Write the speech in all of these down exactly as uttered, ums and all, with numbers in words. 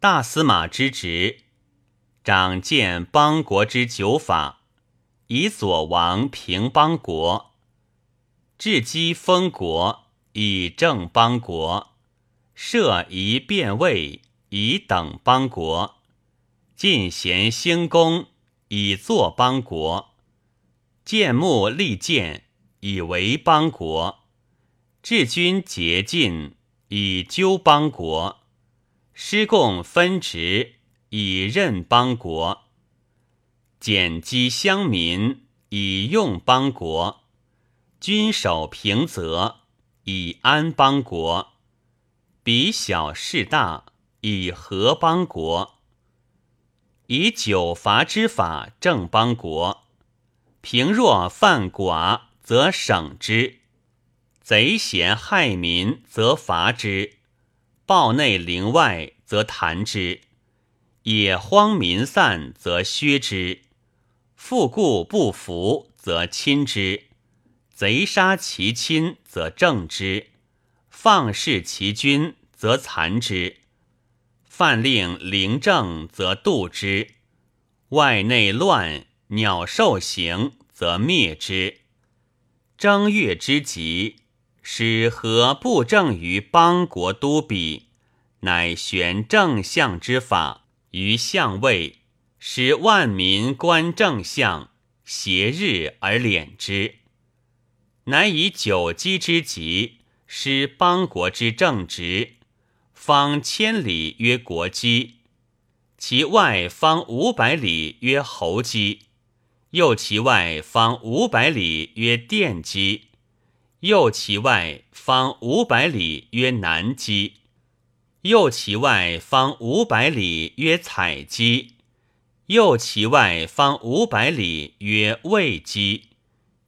大司马之职，掌建邦国之九法，以左王平邦国，治基封国，以正邦国，设夷变位，以等邦国，进贤兴功，以作邦国，建木立建，以为邦国，治军竭尽，以纠邦国，施贡分职，以任邦国，减积乡民，以用邦国，军守平泽，以安邦国，比小事大，以和邦国，以九伐之法正邦国，平若犯寡，则省之；贼嫌害民，则罚之；暴内陵外，则弹之；野荒民散，则削之；富固不服，则侵之；贼杀其亲，则正之；放弑其君，则残之；犯令凌政，则度之；外内乱，鸟兽行，则灭之。正月之极，使和布政于邦国都比，乃悬正相之法于相位，使万民观正相，挟日而敛之。乃以九畿之极，施邦国之正直，方千里曰国畿，其外方五百里曰侯畿，又其外方五百里曰滇畿，又其外方五百里曰南畿，又其外方五百里曰采畿，又其外方五百里曰魏畿，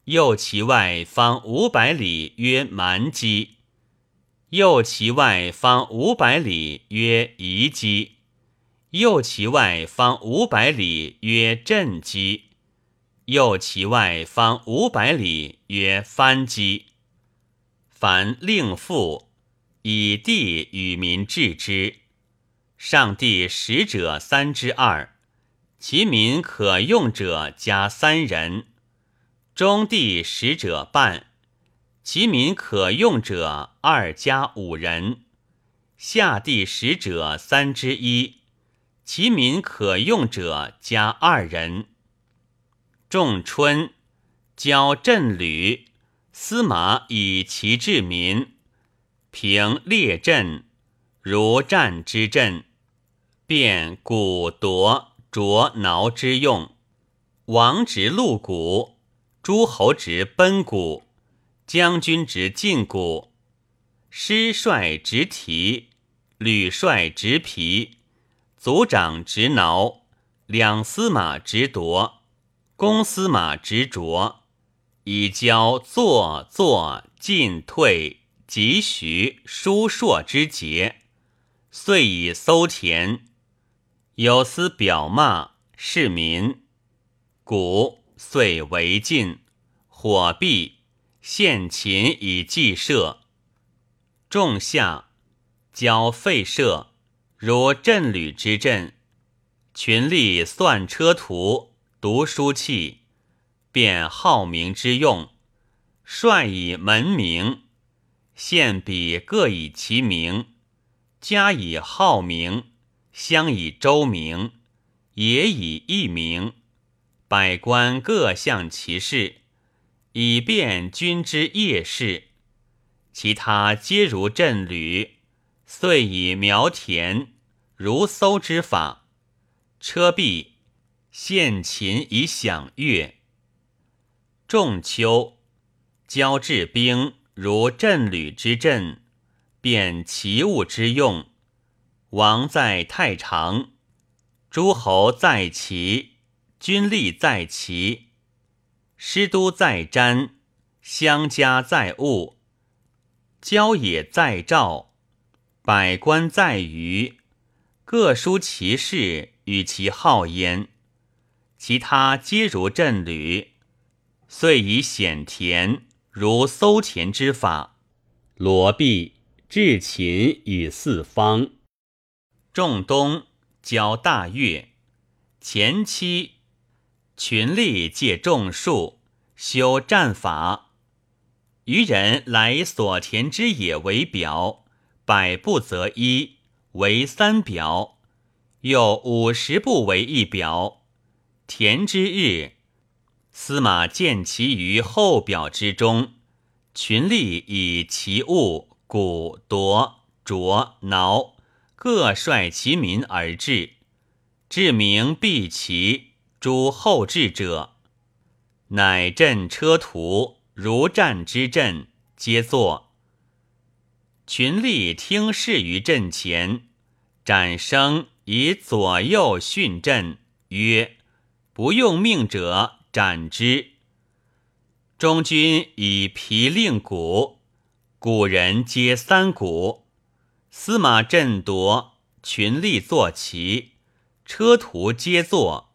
又其外方五百里曰蛮畿，又其外方五百里曰夷畿，又其外方五百里曰镇畿，又其外方五百里曰番畿。凡令父以地与民治之，上地使者三之二，其民可用者加三人；中地使者半，其民可用者二加五人；下地使者三之一，其民可用者加二人。仲春，交镇旅，司马以其治民，平列阵，如战之阵，变鼓铎斫挠之用，王直陆鼓，诸侯直奔鼓，将军直进鼓，师帅直蹄，旅帅直皮，族长直挠，两司马直铎，公司马直斫，以教坐坐进退及徐疏朔之节，遂以搜田，有司表骂市民，鼓遂为禁，火币献秦以祭社。仲夏，交废社，如振旅之阵，群吏算车图，读书器，便号名之用，率以门名，县比各以其名，家以号名，乡以州名，野以邑名，百官各项其事，以便君之业事，其他皆如振旅，遂以苗田，如搜之法，车币，献琴以享乐。仲秋，交治兵，如振旅之阵，变其物之用，王在太常，诸侯在齐，军吏在齐，师都在瞻，乡家在务，郊野在赵，百官在虞，各抒其事，与其好焉。其他皆如振旅，遂以显田，如搜田之法，罗臂至秦以四方，仲冬教大乐。前期群吏借种树，修战法。渔人来所田之野为表，百步则一，为三表；又五十步为一表。田之日，司马见其于后表之中，群吏以其物、鼓、铎、斫、挠，各率其民而至。至明毕其诸后至者，乃阵车图，如战之阵，皆作。群吏听事于阵前，展生以左右训阵，曰：不用命者，斩之。中军以皮令鼓，鼓人皆三鼓。司马振铎，群吏坐骑，车徒皆坐，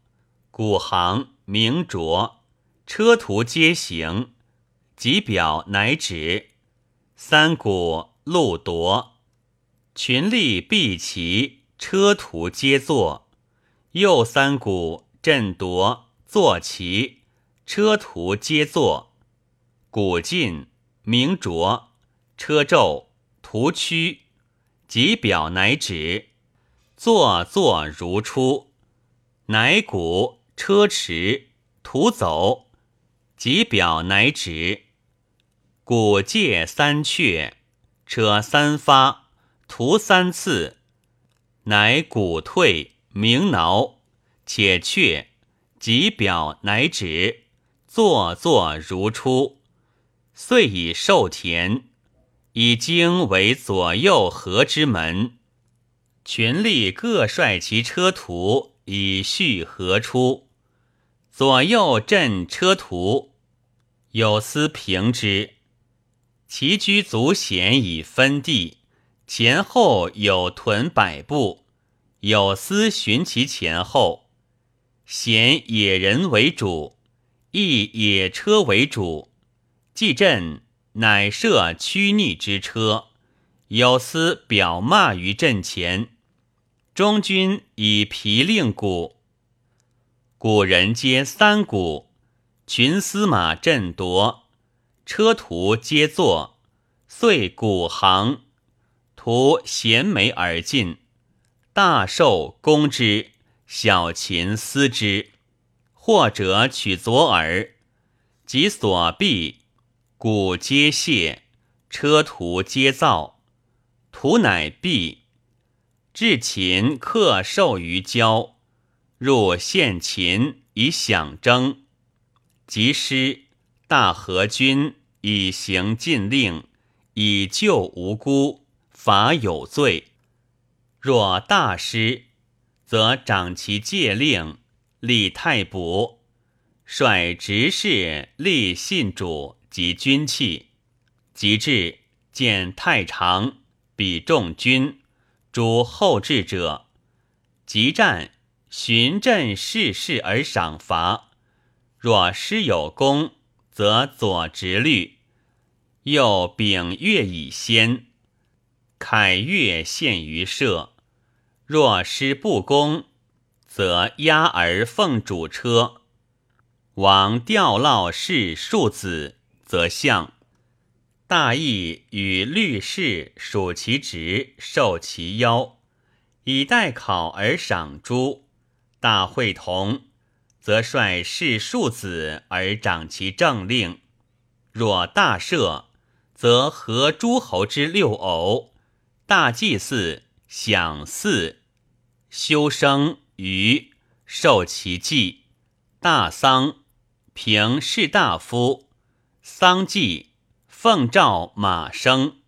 鼓行鸣镯，车徒皆行，即表乃止。三鼓路铎，群吏毕骑，车徒皆坐。右三鼓振铎坐骑，车徒皆坐。鼓尽鸣镯，车骤徒驱，即表乃止。坐坐如初，乃鼓车驰，徒走，即表乃止。鼓借三阙，车三发，徒三次，乃鼓退，鸣挠，且阙，即表乃止。坐坐如初，遂以授田，以经为左右合之门。群吏各率其车徒，以续合出。左右阵车徒，有司平之。其居足险以分地，前后有屯百步，有司寻其前后。险野人为主，亦野车为主。既阵，乃设驱逆之车。有司表骂于阵前。中军以皮令鼓，鼓人皆三鼓。群司马振铎，车徒皆坐，遂鼓行，徒衔枚而进。大兽攻之，小禽撕之，或者取左耳，及所避，鼓皆谢，车徒皆造，徒乃避。至秦克授于郊，入献秦以响征，及师大河君以行禁令，以救无辜，罚有罪。若大师，则掌其戒令，立太卜，率执事立信主及军器，及至见太常，比众军，诸后至者，即战巡阵，事事而赏罚。若师有功，则左直律，右秉乐以先，凯乐献于社。若师不公，则押而奉主车。王掉落士庶子，则相。大义与律事属其职，受其邀，以待考而赏诸。大会同，则率士庶子而掌其政令。若大赦，则合诸侯之六偶，大祭祀、享祀、修生于受其祭，大丧平士大夫，丧祭奉诏马生。